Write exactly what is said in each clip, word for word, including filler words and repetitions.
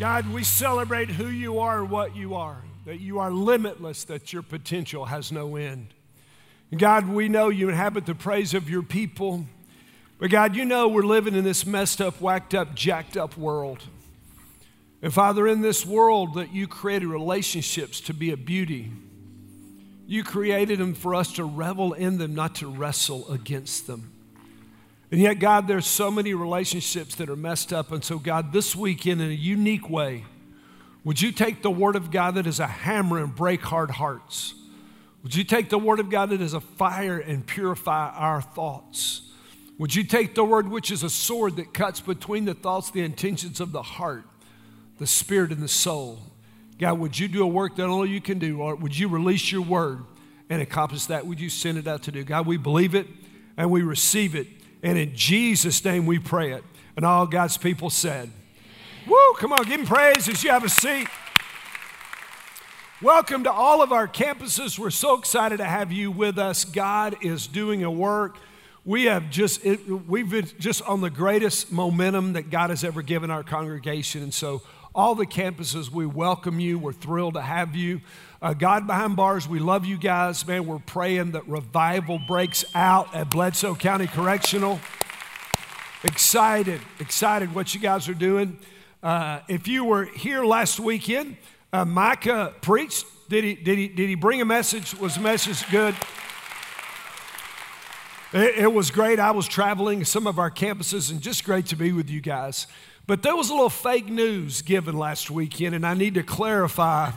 God, we celebrate who you are, what you are, that you are limitless, that your potential has no end. God, we know you inhabit the praise of your people, but God, you know we're living in this messed up, whacked up, jacked up world. And Father, in this world that you created relationships to be a beauty, you created them for us to revel in them, not to wrestle against them. And yet, God, there's so many relationships that are messed up. And so, God, this weekend, in a unique way, would you take the Word of God that is a hammer and break hard hearts? Would you take the Word of God that is a fire and purify our thoughts? Would you take the Word which is a sword that cuts between the thoughts, the intentions of the heart, the spirit, and the soul? God, would you do a work that only you can do, Lord? Would you release your Word and accomplish that? Would you send it out to do? God, we believe it and we receive it. And in Jesus' name we pray it. And all God's people said, woo, come on, give him praise as you have a seat. Welcome to all of our campuses. We're so excited to have you with us. God is doing a work. We have just, it, we've been just on the greatest momentum that God has ever given our congregation. And so all the campuses, we welcome you. We're thrilled to have you. Uh, God behind bars, we love you guys. Man, we're praying that revival breaks out at Bledsoe County Correctional. Excited, excited what you guys are doing. Uh, if you were here last weekend, uh, Micah preached. Did he, did he, did he bring a message? Was the message good? It, it was great. I was traveling some of our campuses, and just great to be with you guys. But there was a little fake news given last weekend, and I need to clarify.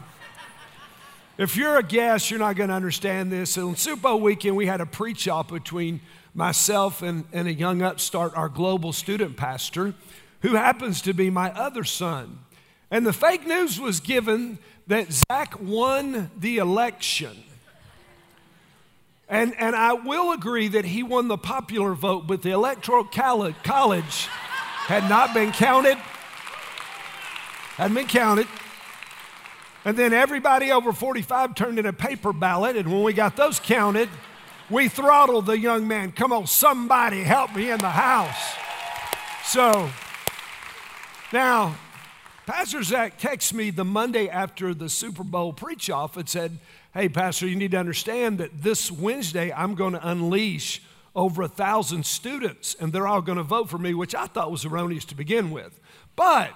If you're a guest, you're not going to understand this. And on Super Weekend, we had a preach-off between myself and, and a young upstart, our global student pastor, who happens to be my other son. And the fake news was given that Zach won the election. And, and I will agree that he won the popular vote, but the Electoral College had not been counted. Hadn't been counted. And then everybody over forty-five turned in a paper ballot, and when we got those counted, we throttled the young man. Come on, somebody help me in the house. So now, Pastor Zach texted me the Monday after the Super Bowl preach-off and said, hey, Pastor, you need to understand that this Wednesday I'm going to unleash over a thousand students, and they're all going to vote for me, which I thought was erroneous to begin with. But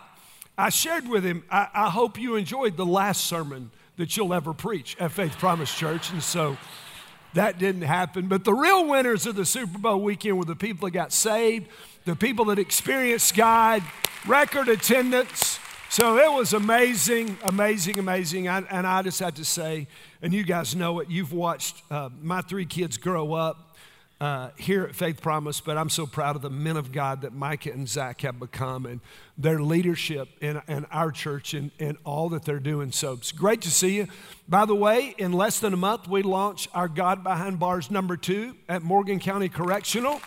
I shared with him, I, I hope you enjoyed the last sermon that you'll ever preach at Faith Promise Church. And so that didn't happen. But the real winners of the Super Bowl weekend were the people that got saved, the people that experienced God, record attendance. So it was amazing, amazing, amazing. I, and I just had to say, and you guys know it, you've watched uh, my three kids grow up Uh, here at Faith Promise, but I'm so proud of the men of God that Micah and Zach have become and their leadership in, in our church and, and all that they're doing. So it's great to see you. By the way, in less than a month, we launch our God Behind Bars number two at Morgan County Correctional.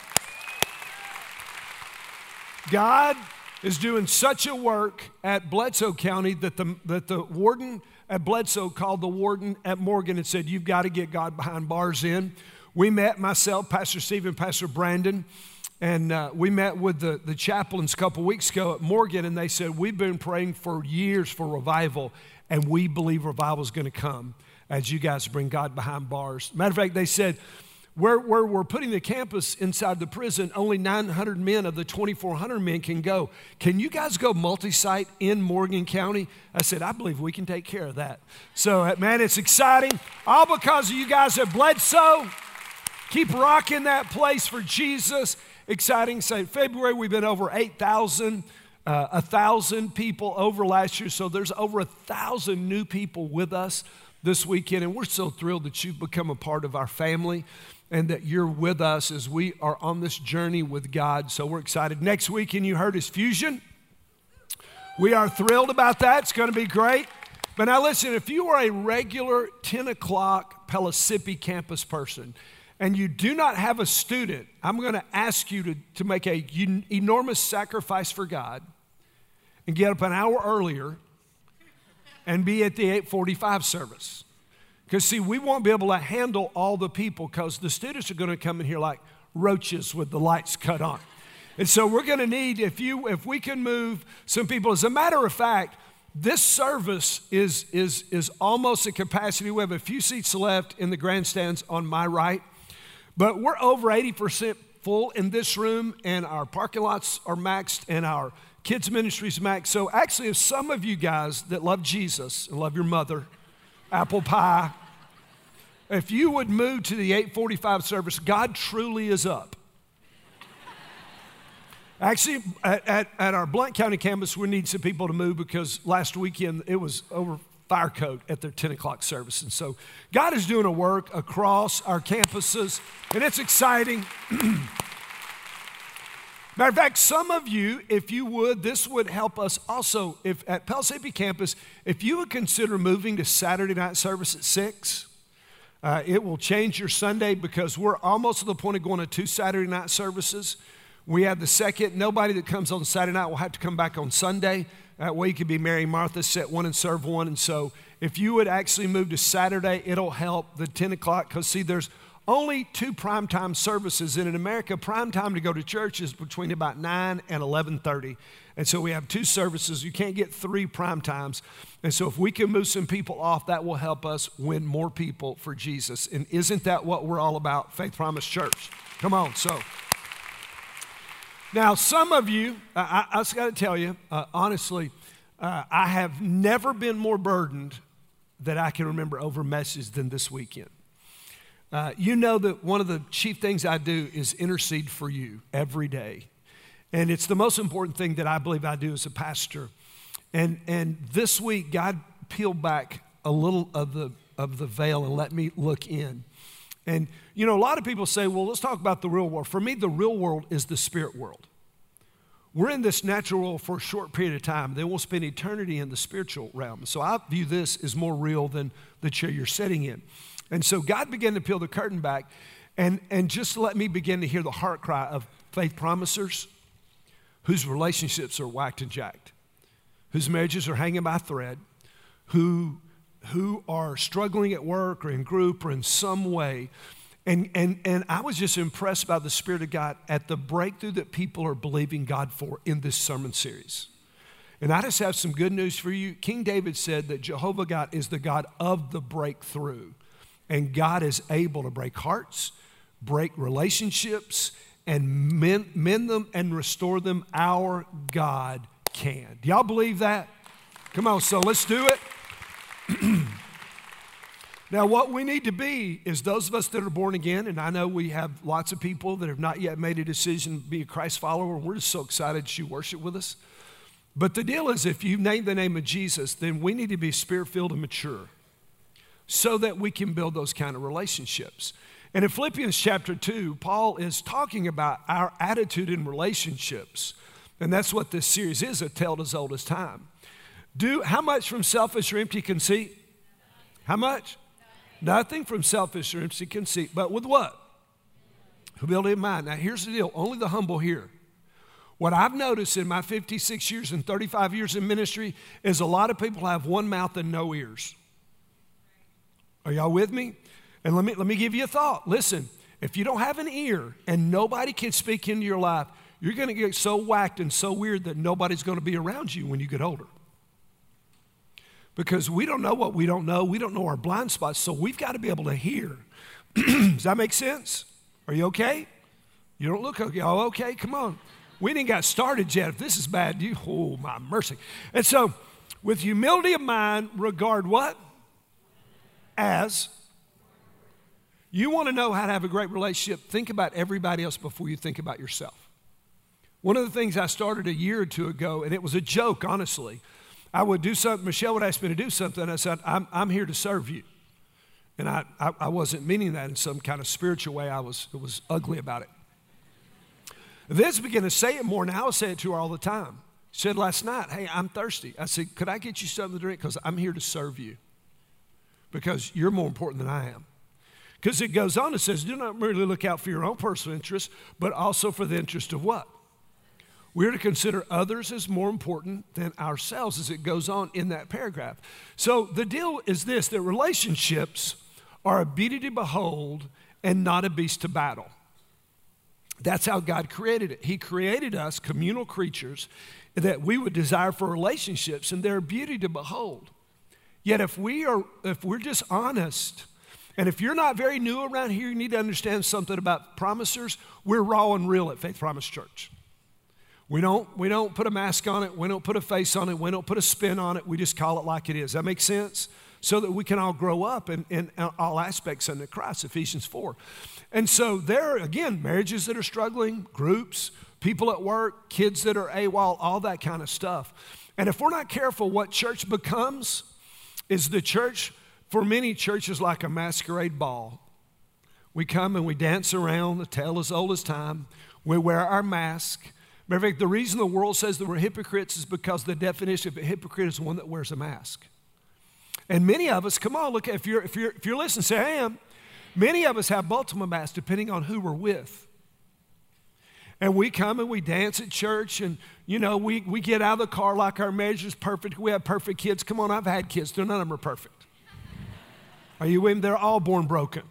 God is doing such a work at Bledsoe County that the, that the warden at Bledsoe called the warden at Morgan and said, you've got to get God Behind Bars in. We met, myself, Pastor Stephen, Pastor Brandon, and uh, we met with the, the chaplains a couple weeks ago at Morgan, and they said, we've been praying for years for revival, and we believe revival is going to come as you guys bring God Behind Bars. Matter of fact, they said, where, where we're putting the campus inside the prison, only nine hundred men of the twenty-four hundred men can go. Can you guys go multi-site in Morgan County? I said, I believe we can take care of that. So, man, it's exciting. All because of you guys at Bledsoe. Keep rocking that place for Jesus. Exciting. So February, we've been over eight thousand, uh, one thousand people over last year. So there's over one thousand new people with us this weekend. And we're so thrilled that you've become a part of our family and that you're with us as we are on this journey with God. So we're excited. Next weekend, you heard, is Fusion. We are thrilled about that. It's going to be great. But now listen, if you are a regular ten o'clock Pellissippi campus person, and you do not have a student, I'm going to ask you to, to make a un- enormous sacrifice for God and get up an hour earlier and be at the eight forty-five service. Because, see, we won't be able to handle all the people because the students are going to come in here like roaches with the lights cut on. And so we're going to need, if you, if we can move some people. As a matter of fact, this service is, is, is almost at capacity. We have a few seats left in the grandstands on my right, but we're over eighty percent full in this room, and our parking lots are maxed, and our kids' ministries maxed. So actually, if some of you guys that love Jesus and love your mother, apple pie, if you would move to the eight forty-five service, God truly is up. Actually, at, at, at our Blount County campus, we need some people to move because last weekend it was over fire code at their ten o'clock service. And so God is doing a work across our campuses, and it's exciting. Matter of fact, some of you, if you would, this would help us also. If at Pellissippi campus, if you would consider moving to Saturday night service at six, uh, it will change your Sunday because we're almost to the point of going to two Saturday night services. We have the second. Nobody that comes on Saturday night will have to come back on Sunday. That way you could be Mary Martha, set one and serve one. And so if you would actually move to Saturday, it'll help the ten o'clock. Because, see, there's only two primetime services. And in America, prime time to go to church is between about nine and eleven thirty. And so we have two services. You can't get three prime times. And so if we can move some people off, that will help us win more people for Jesus. And isn't that what we're all about, Faith Promise Church? Come on, so... Now, some of you, I, I just got to tell you, uh, honestly, uh, I have never been more burdened that I can remember over message than this weekend. Uh, you know that one of the chief things I do is intercede for you every day. And it's the most important thing that I believe I do as a pastor. And and this week, God peeled back a little of the of the veil and let me look in. And, you know, a lot of people say, well, let's talk about the real world. For me, the real world is the spirit world. We're in this natural world for a short period of time. Then we'll spend eternity in the spiritual realm. So I view this as more real than the chair you're sitting in. And so God began to peel the curtain back and, and just let me begin to hear the heart cry of faith promisers whose relationships are whacked and jacked, whose marriages are hanging by a thread, who... who are struggling at work or in group or in some way. And, and, and I was just impressed by the Spirit of God at the breakthrough that people are believing God for in this sermon series. And I just have some good news for you. King David said that Jehovah God is the God of the breakthrough. And God is able to break hearts, break relationships, and mend, mend them and restore them. Our God can. Do y'all believe that? Come on, so let's do it. Now, what we need to be is those of us that are born again, and I know we have lots of people that have not yet made a decision to be a Christ follower. We're just so excited that you worship with us. But the deal is, if you name the name of Jesus, then we need to be spirit-filled and mature so that we can build those kind of relationships. And in Philippians chapter two, Paul is talking about our attitude in relationships, and that's what this series is, A Tale as Old as Time. Do how much from selfish or empty conceit? Nothing. How much? Nothing. Nothing from selfish or empty conceit, but with what? Humility of mind. Now, here's the deal. Only the humble hear. What I've noticed in my fifty-six years and thirty-five years in ministry is a lot of people have one mouth and no ears. Are y'all with me? And let me, let me give you a thought. Listen, if you don't have an ear and nobody can speak into your life, you're going to get so whacked and so weird that nobody's going to be around you when you get older. Because we don't know what we don't know. We don't know our blind spots, so we've got to be able to hear. Does that make sense? Are you okay? You don't look okay. Oh, okay, come on. We didn't got started yet. If this is bad, you, oh, my mercy. And so with humility of mind, regard what? As. You want to know how to have a great relationship, think about everybody else before you think about yourself. One of the things I started a year or two ago, and it was a joke, honestly, I would do something, Michelle would ask me to do something, I said, I'm, I'm here to serve you. And I, I, I wasn't meaning that in some kind of spiritual way, I was, it was ugly about it. Vince began to say it more, and I would say it to her all the time. She said last night, hey, I'm thirsty. I said, could I get you something to drink? Because I'm here to serve you. Because you're more important than I am. Because it goes on, it says, do not merely look out for your own personal interest, but also for the interest of what? We're to consider others as more important than ourselves as it goes on in that paragraph. So the deal is this, that relationships are a beauty to behold and not a beast to battle. That's how God created it. He created us communal creatures that we would desire for relationships, and they're a beauty to behold. Yet if we are, if we're just honest, and if you're not very new around here, you need to understand something about promisers. We're raw and real at Faith Promise Church. We don't, we don't put a mask on it. We don't put a face on it. We don't put a spin on it. We just call it like it is. That makes sense? So that we can all grow up in, in all aspects under Christ, Ephesians four. And so there are, again, marriages that are struggling, groups, people at work, kids that are AWOL, all that kind of stuff. And if we're not careful, what church becomes is the church, for many churches, like a masquerade ball. We come and we dance around, a tale as old as time. We wear our mask. Matter of fact, the reason the world says that we're hypocrites is because the definition of a hypocrite is one that wears a mask. And many of us, come on, look, if you're, if you're, if you're listening, say I am. Many of us have multiple masks depending on who we're with. And we come and we dance at church and, you know, we, we get out of the car like our marriage is perfect. We have perfect kids. Come on, I've had kids. None of them are perfect. Are you with me? They're all born broken.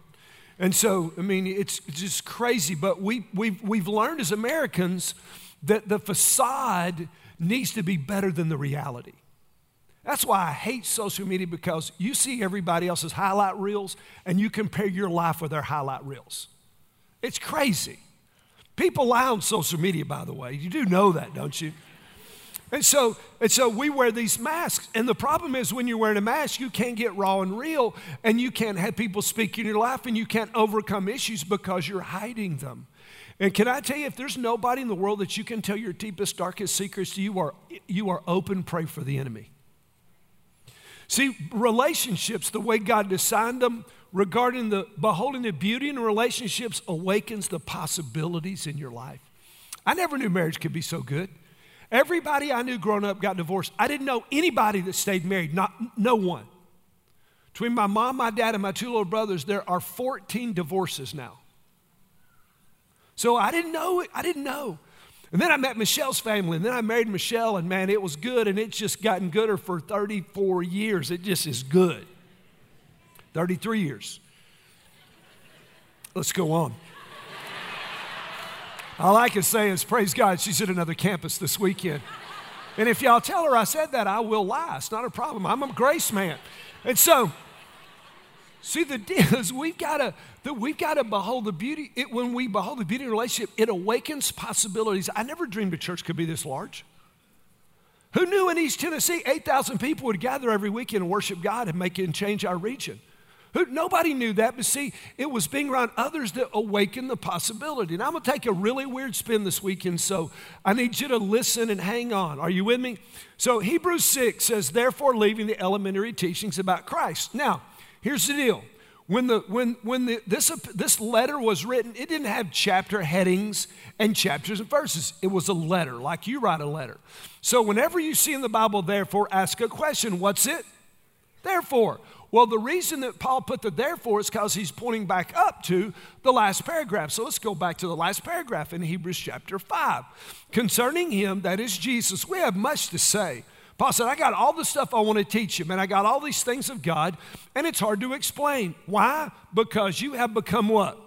And so, I mean, it's just crazy. But we, we've, we've learned as Americans that the facade needs to be better than the reality. That's why I hate social media, because you see everybody else's highlight reels and you compare your life with their highlight reels. It's crazy. People lie on social media, by the way. You do know that, don't you? And so, and so we wear these masks. And the problem is, when you're wearing a mask, you can't get raw and real, and you can't have people speak in your life, and you can't overcome issues because you're hiding them. And can I tell you, if there's nobody in the world that you can tell your deepest, darkest secrets to, you are, you are open prey for the enemy. See, relationships, the way God designed them, regarding the, beholding the beauty in relationships awakens the possibilities in your life. I never knew marriage could be so good. Everybody I knew growing up got divorced. I didn't know anybody that stayed married, not, no one. Between my mom, my dad, and my two little brothers, there are fourteen divorces now. So I didn't know it. I didn't know. And then I met Michelle's family, and then I married Michelle, and man, it was good, and it's just gotten gooder for thirty-four years. It just is good. thirty-three years. Let's go on. All I can say is, praise God, she's at another campus this weekend. And if y'all tell her I said that, I will lie. It's not a problem. I'm a grace man. And so, see, the deal is we've got to that we've got to behold the beauty. It, when we behold the beauty of a relationship, it awakens possibilities. I never dreamed a church could be this large. Who knew in East Tennessee eight thousand people would gather every weekend and worship God and make it and change our region? Who, nobody knew that, but see, it was being around others that awakened the possibility. And I'm going to take a really weird spin this weekend, so I need you to listen and hang on. Are you with me? So Hebrews six says, therefore, leaving the elementary teachings about Christ. Now, here's the deal. When the when when the, this this letter was written, it didn't have chapter headings and chapters and verses. It was a letter, like you write a letter. So whenever you see in the Bible, therefore, ask a question. What's it? Therefore. Well, the reason that Paul put the therefore is because he's pointing back up to the last paragraph. So let's go back to the last paragraph in Hebrews chapter five. Concerning him, that is Jesus, we have much to say. Paul said, I got all the stuff I want to teach you, man. I got all these things of God, and it's hard to explain. Why? Because you have become what?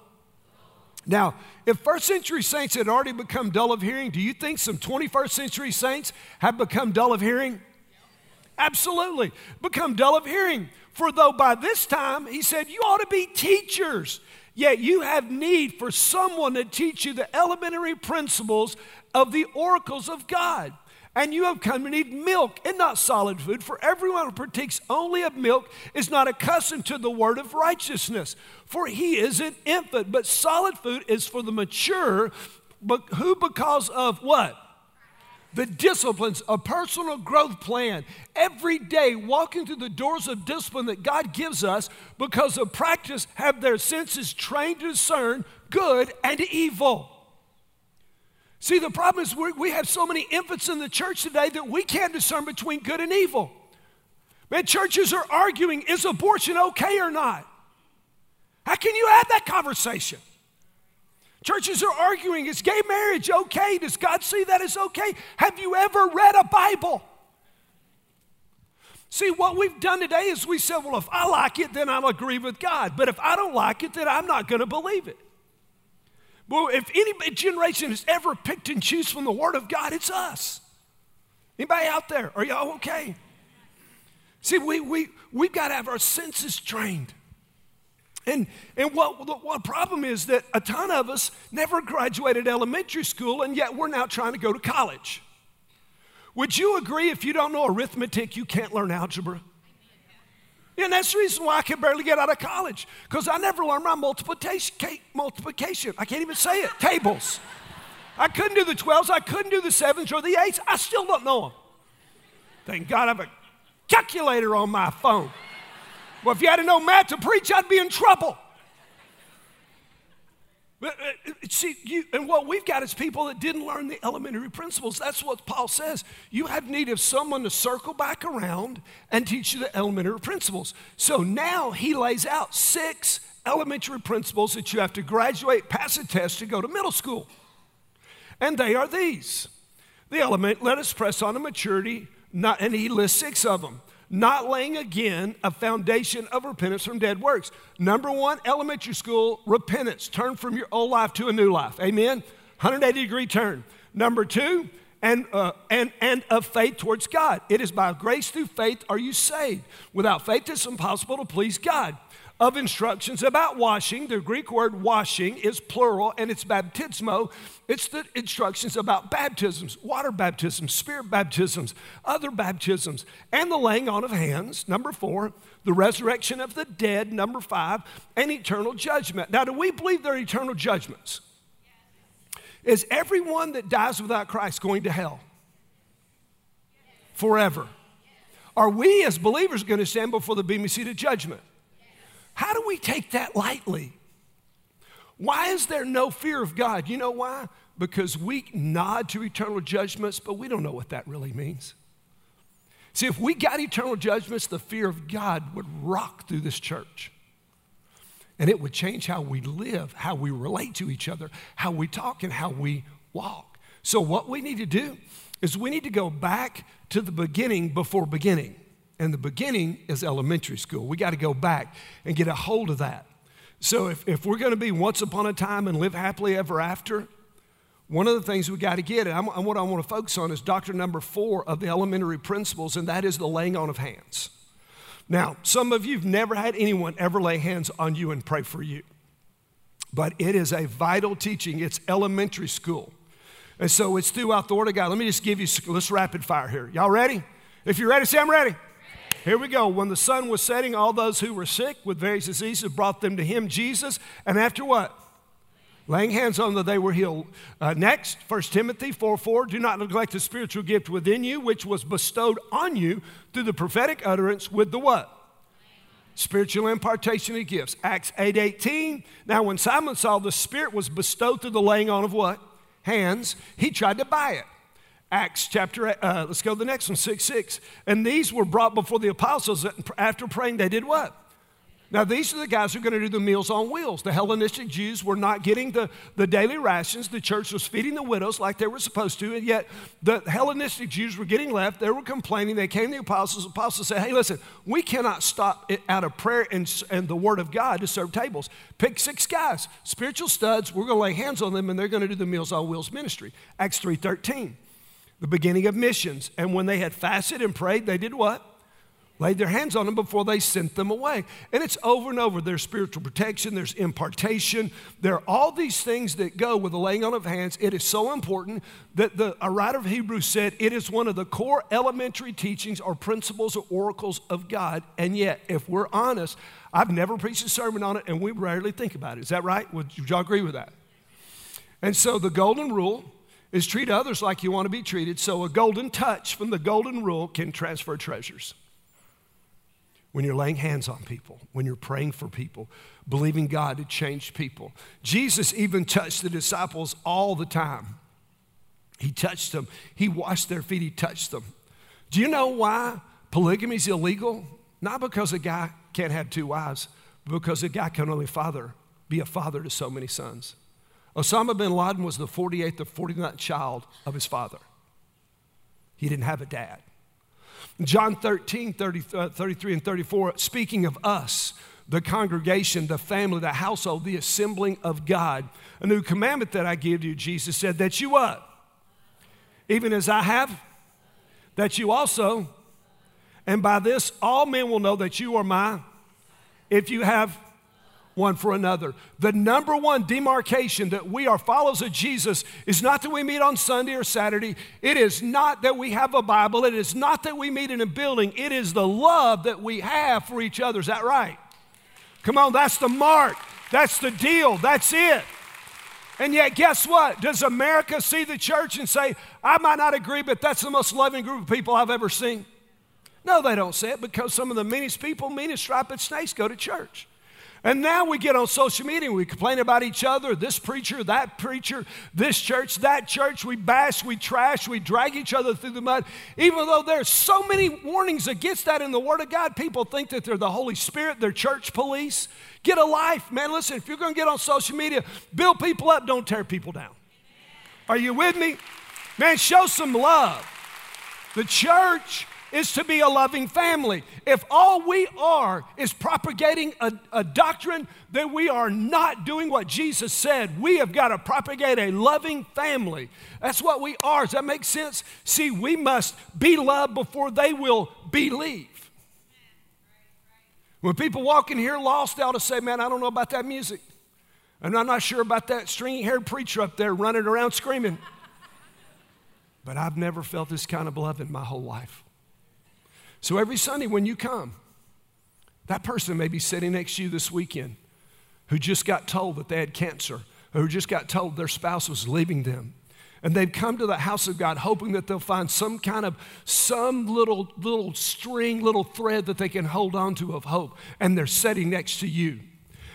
Now, if first century saints had already become dull of hearing, do you think some twenty-first century saints have become dull of hearing? Absolutely. Become dull of hearing. For though by this time, he said, you ought to be teachers, yet you have need for someone to teach you the elementary principles of the oracles of God. And you have come to need milk and not solid food, for everyone who partakes only of milk is not accustomed to the word of righteousness, for he is an infant. But solid food is for the mature, but who because of what? The disciplines, a personal growth plan. Every day walking through the doors of discipline that God gives us, because of practice have their senses trained to discern good and evil. See, the problem is we're, we have so many infants in the church today that we can't discern between good and evil. Man, churches are arguing, is abortion okay or not? How can you have that conversation? Churches are arguing, is gay marriage okay? Does God see that as okay? Have you ever read a Bible? See, what we've done today is we said, well, if I like it, then I'll agree with God. But if I don't like it, then I'm not going to believe it. Well, if any generation has ever picked and choose from the Word of God, it's us. Anybody out there? Are y'all okay? See, we, we, we've got to have our senses trained. And, and what the what problem is that a ton of us never graduated elementary school, and yet we're now trying to go to college. Would you agree if you don't know arithmetic, you can't learn algebra? And that's the reason why I can barely get out of college, because I never learned my multiplication, multiplication. I can't even say it, tables. I couldn't do the twelves, I couldn't do the sevens or the eights. I still don't know them. Thank God I have a calculator on my phone. Well, if you had to know math to preach, I'd be in trouble. But, uh, see, you, and what we've got is people that didn't learn the elementary principles. That's what Paul says. You have need of someone to circle back around and teach you the elementary principles. So now he lays out six elementary principles that you have to graduate, pass a test to go to middle school. And they are these. The element, let us press on to maturity, not, and he lists six of them. Not laying again a foundation of repentance from dead works. Number one, elementary school, repentance. Turn from your old life to a new life. Amen? one hundred eighty degree turn. Number two, and, uh, and, and of faith towards God. It is by grace through faith are you saved. Without faith, it's impossible to please God. Of instructions about washing, the Greek word washing is plural and it's baptismo. It's the instructions about baptisms, water baptisms, spirit baptisms, other baptisms, and the laying on of hands, number four, the resurrection of the dead, number five, and eternal judgment. Now, do we believe there are eternal judgments? Is everyone that dies without Christ going to hell? Forever. Are we as believers going to stand before the beam seat of judgment? How do we take that lightly? Why is there no fear of God? You know why? Because we nod to eternal judgments, but we don't know what that really means. See, if we got eternal judgments, the fear of God would rock through this church. And it would change how we live, how we relate to each other, how we talk, and how we walk. So what we need to do is we need to go back to the beginning before beginning. And the beginning is elementary school. We got to go back and get a hold of that. So if, if we're going to be once upon a time and live happily ever after, one of the things we got to get, and, I'm, and what I want to focus on is doctrine number four of the elementary principles, and that is the laying on of hands. Now, some of you have never had anyone ever lay hands on you and pray for you. But it is a vital teaching. It's elementary school. And so it's throughout the Word of God. Let me just give you, let's rapid fire here. Y'all ready? If you're ready, say I'm ready. Here we go. When the sun was setting, all those who were sick with various diseases brought them to him, Jesus. And after what? Laying hands on them, they were healed. Uh, next, First Timothy four four, do not neglect the spiritual gift within you, which was bestowed on you through the prophetic utterance with the what? Spiritual impartation of gifts. Acts eight eighteen, now when Simon saw the Spirit was bestowed through the laying on of what? Hands. He tried to buy it. Acts chapter, uh, let's go to the next one, six six. And these were brought before the apostles, and after praying, they did what? Now, these are the guys who are going to do the meals on wheels. The Hellenistic Jews were not getting the, the daily rations. The church was feeding the widows like they were supposed to, and yet the Hellenistic Jews were getting left. They were complaining. They came to the apostles. The apostles said, hey, listen, we cannot stop it out of prayer and, and the Word of God to serve tables. Pick six guys, spiritual studs. We're going to lay hands on them, and they're going to do the meals on wheels ministry. Acts three thirteen. The beginning of missions. And when they had fasted and prayed, they did what? Laid their hands on them before they sent them away. And it's over and over. There's spiritual protection. There's impartation. There are all these things that go with the laying on of hands. It is so important that the, a writer of Hebrews said it is one of the core elementary teachings or principles or oracles of God. And yet, if we're honest, I've never preached a sermon on it, and we rarely think about it. Is that right? Would y'all agree with that? And so the golden rule is treat others like you want to be treated, so a golden touch from the golden rule can transfer treasures. When you're laying hands on people, when you're praying for people, believing God to change people. Jesus even touched the disciples all the time. He touched them. He washed their feet. He touched them. Do you know why polygamy is illegal? Not because a guy can't have two wives, but because a guy can only father, be a father to so many sons. Osama bin Laden was the forty-eighth or forty-ninth child of his father. He didn't have a dad. John thirteen, thirty, uh, thirty-three and thirty-four, speaking of us, the congregation, the family, the household, the assembling of God. A new commandment that I give you, Jesus said, that you what? Even as I have, that you also, and by this all men will know that you are my, if you have one for another. The number one demarcation that we are followers of Jesus is not that we meet on Sunday or Saturday. It is not that we have a Bible. It is not that we meet in a building. It is the love that we have for each other. Is that right? Come on, that's the mark. That's the deal. That's it. And yet, guess what? Does America see the church and say, I might not agree, but that's the most loving group of people I've ever seen? No, they don't say it, because some of the meanest people, meanest striped snakes, go to church. And now we get on social media and we complain about each other, this preacher, that preacher, this church, that church. We bash, we trash, we drag each other through the mud. Even though there's so many warnings against that in the Word of God, people think that they're the Holy Spirit, they're church police. Get a life, man. Listen, if you're going to get on social media, build people up, don't tear people down. Are you with me? Man, show some love. The church is to be a loving family. If all we are is propagating a, a doctrine, then we are not doing what Jesus said. We have got to propagate a loving family. That's what we are. Does that make sense? See, we must be loved before they will believe. When people walk in here lost, they ought to say, man, I don't know about that music. And I'm not sure about that stringy-haired preacher up there running around screaming. But I've never felt this kind of love in my whole life. So every Sunday when you come, that person may be sitting next to you this weekend who just got told that they had cancer, or who just got told their spouse was leaving them. And they've come to the house of God hoping that they'll find some kind of, some little, little string, little thread that they can hold on to of hope. And they're sitting next to you.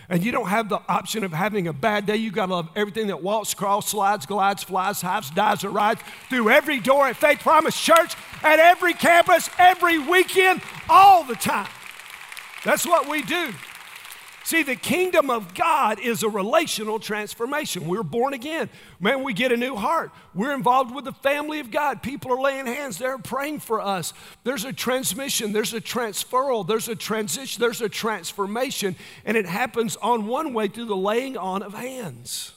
And you don't have the option of having a bad day. You got to love everything that walks, crawls, slides, glides, flies, hives, dives, or rides through every door at Faith Promise Church, at every campus, every weekend, all the time. That's what we do. See, the kingdom of God is a relational transformation. We're born again. Man, we get a new heart. We're involved with the family of God. People are laying hands. They're praying for us. There's a transmission. There's a transferal. There's a transition. There's a transformation. And it happens on one way through the laying on of hands.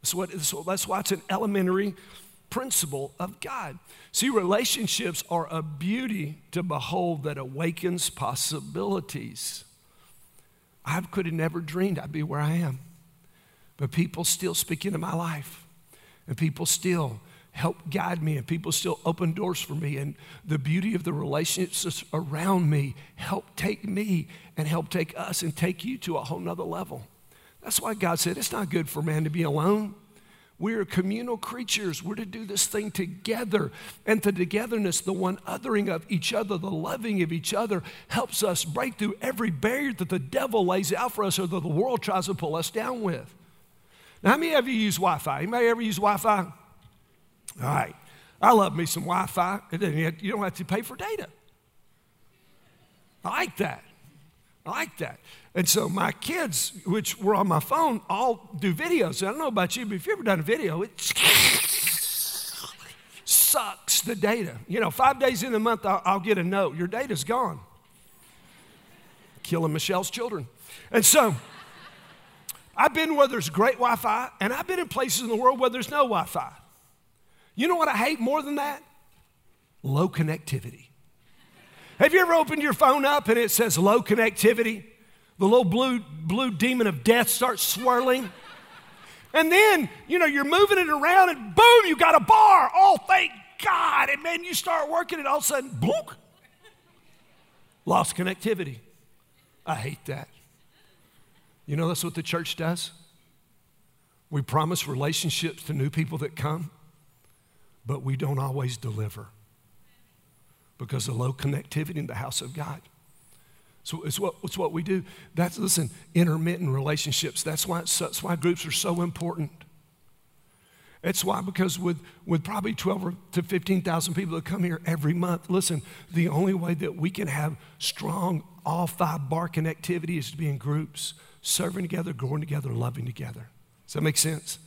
That's, what, that's why it's an elementary principle of God. See, relationships are a beauty to behold that awakens possibilities. I could have never dreamed I'd be where I am. But people still speak into my life. And people still help guide me. And people still open doors for me. And the beauty of the relationships around me help take me and help take us and take you to a whole nother level. That's why God said it's not good for man to be alone. We're communal creatures. We're to do this thing together. And the togetherness, the one-othering of each other, the loving of each other, helps us break through every barrier that the devil lays out for us or that the world tries to pull us down with. Now, how many of you use Wi-Fi? Anybody ever use Wi-Fi? All right. I love me some Wi-Fi. You don't have to pay for data. I like that. I like that. And so my kids, which were on my phone, all do videos. And I don't know about you, but if you've ever done a video, it sucks the data. You know, five days in the month, I'll, I'll get a note. Your data's gone. Killing Michelle's children. And so I've been where there's great Wi-Fi, and I've been in places in the world where there's no Wi-Fi. You know what I hate more than that? Low connectivity. Have you ever opened your phone up and it says low connectivity? The little blue blue demon of death starts swirling. And then, you know, you're moving it around and boom, you got a bar. Oh, thank God. And man, you start working and all of a sudden, bloop, lost connectivity. I hate that. You know, that's what the church does. We promise relationships to new people that come, but we don't always deliver. Because of low connectivity in the house of God. So it's what, it's what we do. That's, listen, intermittent relationships. That's why, it's, that's why groups are so important. It's why, because with, with probably twelve to fifteen thousand people that come here every month, listen, the only way that we can have strong all five bar connectivity is to be in groups, serving together, growing together, loving together. Does that make sense?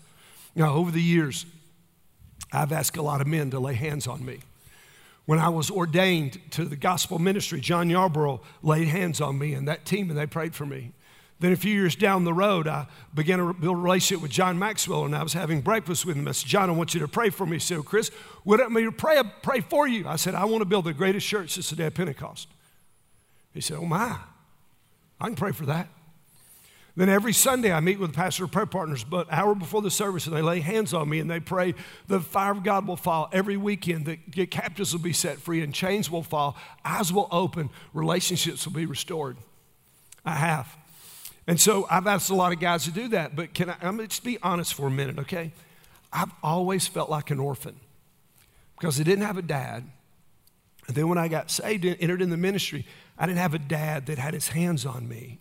Now, over the years, I've asked a lot of men to lay hands on me. When I was ordained to the gospel ministry, John Yarbrough laid hands on me and that team, and they prayed for me. Then a few years down the road, I began to build a relationship with John Maxwell, and I was having breakfast with him. I said, John, I want you to pray for me. He said, well, Chris, would I mean, pray, pray for you? I said, I want to build the greatest church since the day of Pentecost. He said, oh, my, I can pray for that. Then every Sunday, I meet with the pastor of prayer partners, but an hour before the service, and they lay hands on me, and they pray the fire of God will fall every weekend, the captives will be set free, and chains will fall, eyes will open, relationships will be restored. I have. And so I've asked a lot of guys to do that, but can I, I'm just be honest for a minute, okay? I've always felt like an orphan because I didn't have a dad. And then when I got saved and entered in the ministry, I didn't have a dad that had his hands on me.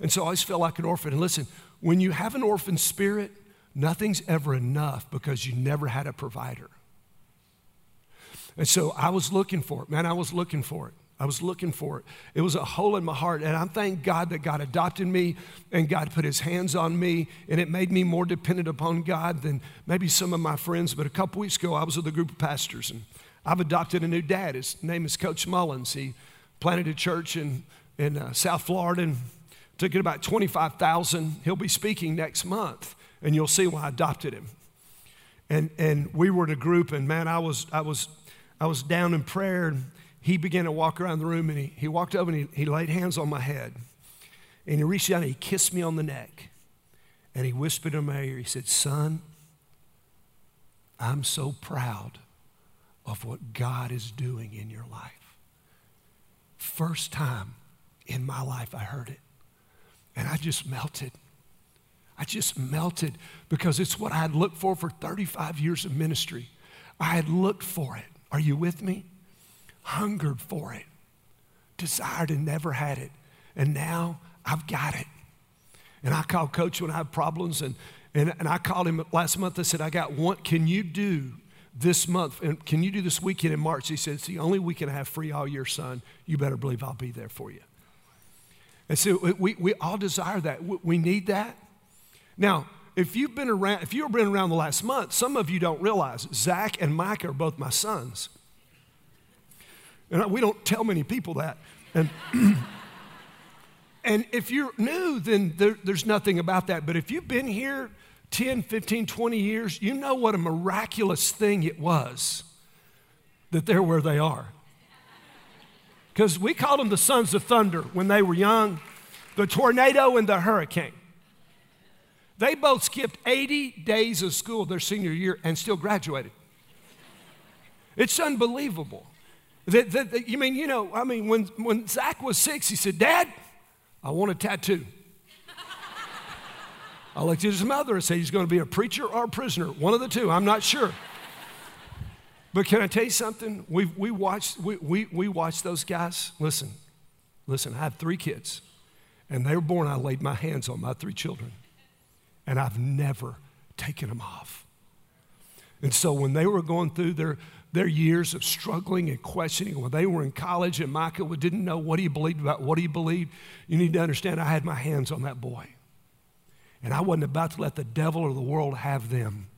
And so I always felt like an orphan. And listen, when you have an orphan spirit, nothing's ever enough because you never had a provider. And so I was looking for it. Man, I was looking for it. I was looking for it. It was a hole in my heart. And I thank God that God adopted me and God put his hands on me. And it made me more dependent upon God than maybe some of my friends. But a couple weeks ago, I was with a group of pastors. And I've adopted a new dad. His name is Coach Mullins. He planted a church in, in uh, South Florida, and took it about twenty-five thousand. He'll be speaking next month, and you'll see why I adopted him. And and we were in a group, and man, I was I was I was down in prayer. And he began to walk around the room, and he, he walked over and he, he laid hands on my head, and he reached out and he kissed me on the neck, and he whispered in my ear. He said, "Son, I'm so proud of what God is doing in your life." First time in my life I heard it. And I just melted. I just melted because it's what I had looked for for thirty-five years of ministry. I had looked for it. Are you with me? Hungered for it. Desired and never had it. And now I've got it. And I called Coach when I have problems. And, and, and I called him last month. I said, I got one. Can you do this month? And can you do this weekend in March? He said, it's the only weekend I have free all year, son. You better believe I'll be there for you. And so we, we all desire that. We need that. Now, if you've been around, if you've been around the last month, some of you don't realize Zach and Micah are both my sons. And we don't tell many people that. And, and if you're new, then there, there's nothing about that. But if you've been here ten, fifteen, twenty years, you know what a miraculous thing it was that they're where they are. Because we called them the sons of thunder when they were young, the tornado and the hurricane. They both skipped eighty days of school their senior year and still graduated. It's unbelievable. That, that, that, you mean, you know, I mean, when, when Zach was six, he said, Dad, I want a tattoo. I looked at his mother and said, he's going to be a preacher or a prisoner, one of the two, I'm not sure. But can I tell you something? We we watched we we we watched those guys. Listen, listen. I have three kids, and they were born. I laid my hands on my three children, and I've never taken them off. And so when they were going through their their years of struggling and questioning, when they were in college, and Micah didn't know what he believed about what he believed, you need to understand. I had my hands on that boy, and I wasn't about to let the devil or the world have them.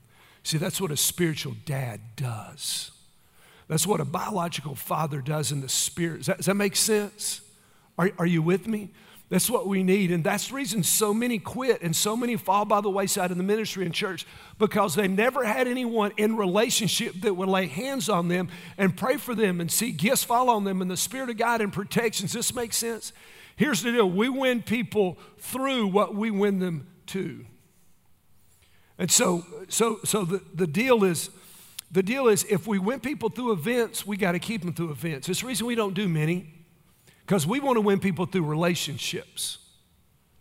See, that's what a spiritual dad does. That's what a biological father does in the spirit. Does that, does that make sense? Are, are you with me? That's what we need. And that's the reason so many quit and so many fall by the wayside in the ministry and church, because they never had anyone in relationship that would lay hands on them and pray for them and see gifts fall on them and the Spirit of God and protections. Does this make sense? Here's the deal. We win people through what we win them to. And so so, so the, the deal is, the deal is if we win people through events, we got to keep them through events. It's the reason we don't do many, because we want to win people through relationships.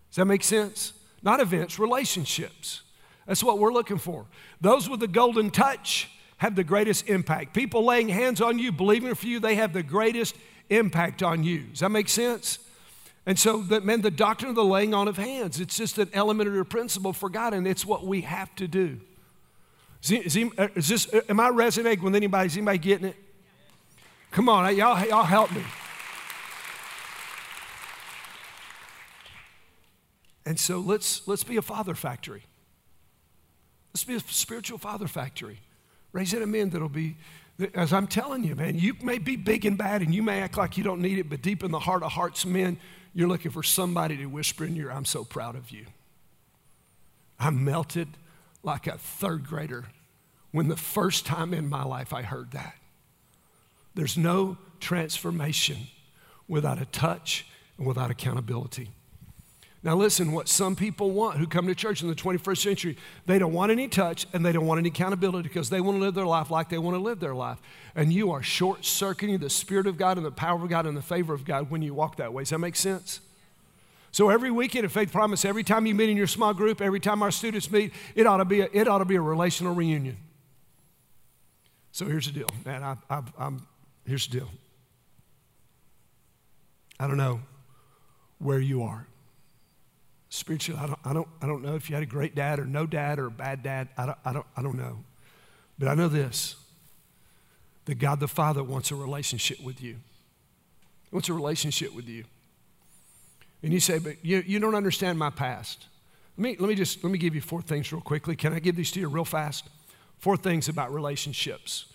Does that make sense? Not events, relationships. That's what we're looking for. Those with the golden touch have the greatest impact. People laying hands on you, believing for you, they have the greatest impact on you. Does that make sense? And so, that, man, the doctrine of the laying on of hands, it's just an elementary principle for God, and it's what we have to do. Is he, is he, is this, am I resonating with anybody? Is anybody getting it? Come on, y'all, y'all help me. And so let's, let's be a father factory. Let's be a spiritual father factory. Raise in a men that'll be, As I'm telling you, man, you may be big and bad and you may act like you don't need it, but deep in the heart of hearts, men, you're looking for somebody to whisper in your, I'm so proud of you. I melted like a third grader when the first time in my life I heard that. There's no transformation without a touch and without accountability. Now listen, what some people want who come to church in the twenty-first century, they don't want any touch and they don't want any accountability because they want to live their life like they want to live their life. And you are short-circuiting the Spirit of God and the power of God and the favor of God when you walk that way. Does that make sense? So every weekend at Faith Promise, every time you meet in your small group, every time our students meet, it ought to be a, it ought to be a relational reunion. So here's the deal, man, I, I, I'm, here's the deal. I don't know where you are. Spiritually, I don't, I don't, I don't know if you had a great dad or no dad or a bad dad. I don't, I don't, I don't know. But I know this, that God the Father wants a relationship with you. He wants a relationship with you. And you say, but you, you don't understand my past. Let me, let me just, let me give you four things real quickly. Can I give these to you real fast? Four things about relationships.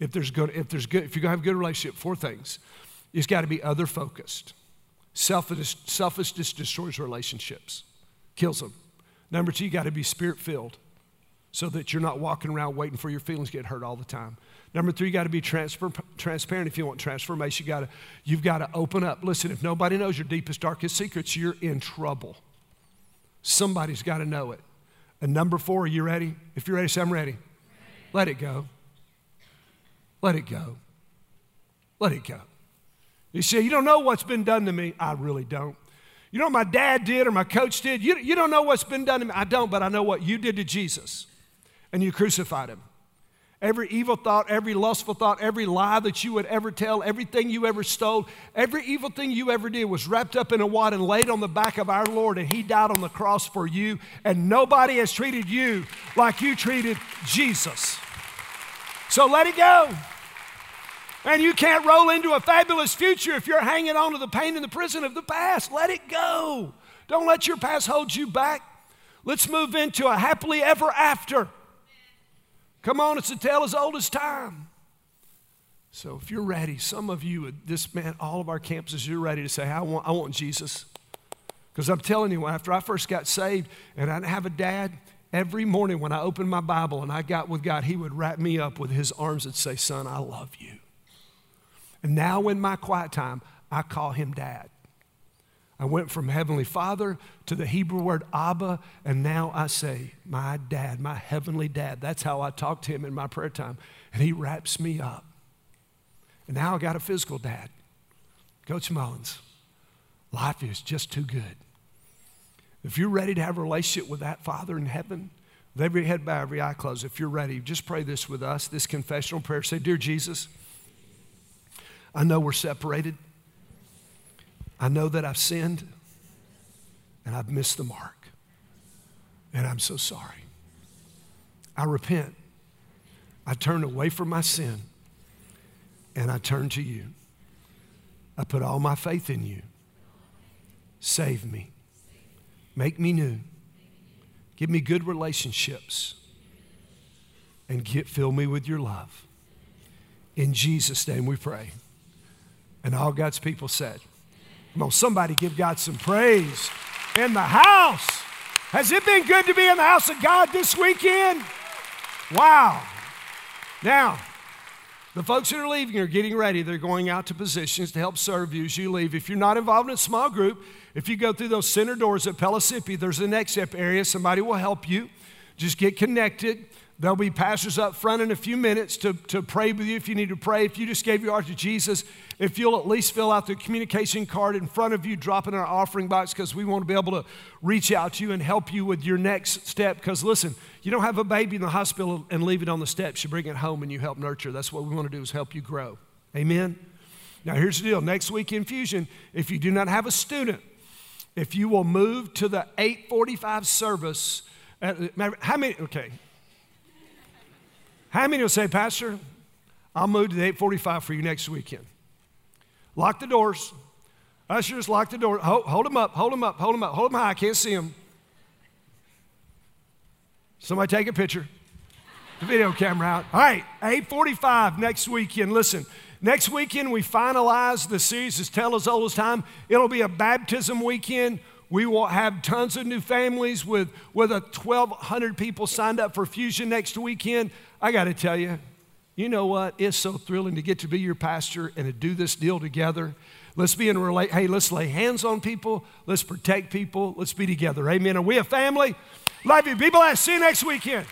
If there's good, if there's good, if you're gonna have a good relationship, four things. It's gotta be other focused. Selfish, selfishness destroys relationships, kills them. Number two, you got to be spirit-filled so that you're not walking around waiting for your feelings to get hurt all the time. Number three, you got to be transfer, transparent if you want transformation. You gotta, you've got to open up. Listen, if nobody knows your deepest, darkest secrets, you're in trouble. Somebody's got to know it. And number four, are you ready? If you're ready, say, I'm ready. Let it go. Let it go. Let it go. You say, you don't know what's been done to me. I really don't. You know what my dad did or my coach did? You, you don't know what's been done to me. I don't, but I know what you did to Jesus, and you crucified him. Every evil thought, every lustful thought, every lie that you would ever tell, everything you ever stole, every evil thing you ever did was wrapped up in a wad and laid on the back of our Lord, and he died on the cross for you, and nobody has treated you like you treated Jesus. So let it go. And you can't roll into a fabulous future if you're hanging on to the pain and the prison of the past. Let it go. Don't let your past hold you back. Let's move into a happily ever after. Come on, it's a tale as old as time. So if you're ready, some of you, this man, all of our campuses, you're ready to say, I want, I want Jesus. Because I'm telling you, after I first got saved and I didn't have a dad, every morning when I opened my Bible and I got with God, he would wrap me up with his arms and say, son, I love you. And now in my quiet time, I call him Dad. I went from Heavenly Father to the Hebrew word Abba, and now I say, my Dad, my Heavenly Dad. That's how I talk to him in my prayer time. And he wraps me up. And now I got a physical dad, Coach Mullins. Life is just too good. If you're ready to have a relationship with that Father in heaven, with every head bowed, every eye closed, if you're ready, just pray this with us, this confessional prayer. Say, dear Jesus, I know we're separated. I know that I've sinned and I've missed the mark. And I'm so sorry. I repent. I turn away from my sin and I turn to you. I put all my faith in you. Save me. Make me new. Give me good relationships and get, fill me with your love. In Jesus' name we pray. And all God's people said, come on, somebody give God some praise in the house. Has it been good to be in the house of God this weekend? Wow. Now, the folks that are leaving are getting ready. They're going out to positions to help serve you as you leave. If you're not involved in a small group, if you go through those center doors at Pellissippi, there's the Next Step area. Somebody will help you. Just get connected. There'll be pastors up front in a few minutes to, to pray with you if you need to pray. If you just gave your heart to Jesus, if you'll at least fill out the communication card in front of you, drop in our offering box because we want to be able to reach out to you and help you with your next step. Because listen, you don't have a baby in the hospital and leave it on the steps. You bring it home and you help nurture. That's what we want to do is help you grow. Amen? Now here's the deal. Next week in Fusion, if you do not have a student, if you will move to the eight forty-five service, at, how many, okay. How many will say, Pastor, I'll move to the eight forty-five for you next weekend? Lock the doors. Ushers, lock the door. Hold, hold them up, hold them up, hold them up, hold them high. I can't see them. Somebody take a picture. the video camera out. All right, eight forty-five next weekend. Listen, next weekend we finalize the series. As tell us all this time. It'll be a baptism weekend. We will have tons of new families with, with a twelve hundred people signed up for Fusion next weekend. I got to tell you, you know what? It's so thrilling to get to be your pastor and to do this deal together. Let's be in a relate. Hey, let's lay hands on people. Let's protect people. Let's be together. Amen. Are we a family? Love you. Be blessed. See you next weekend.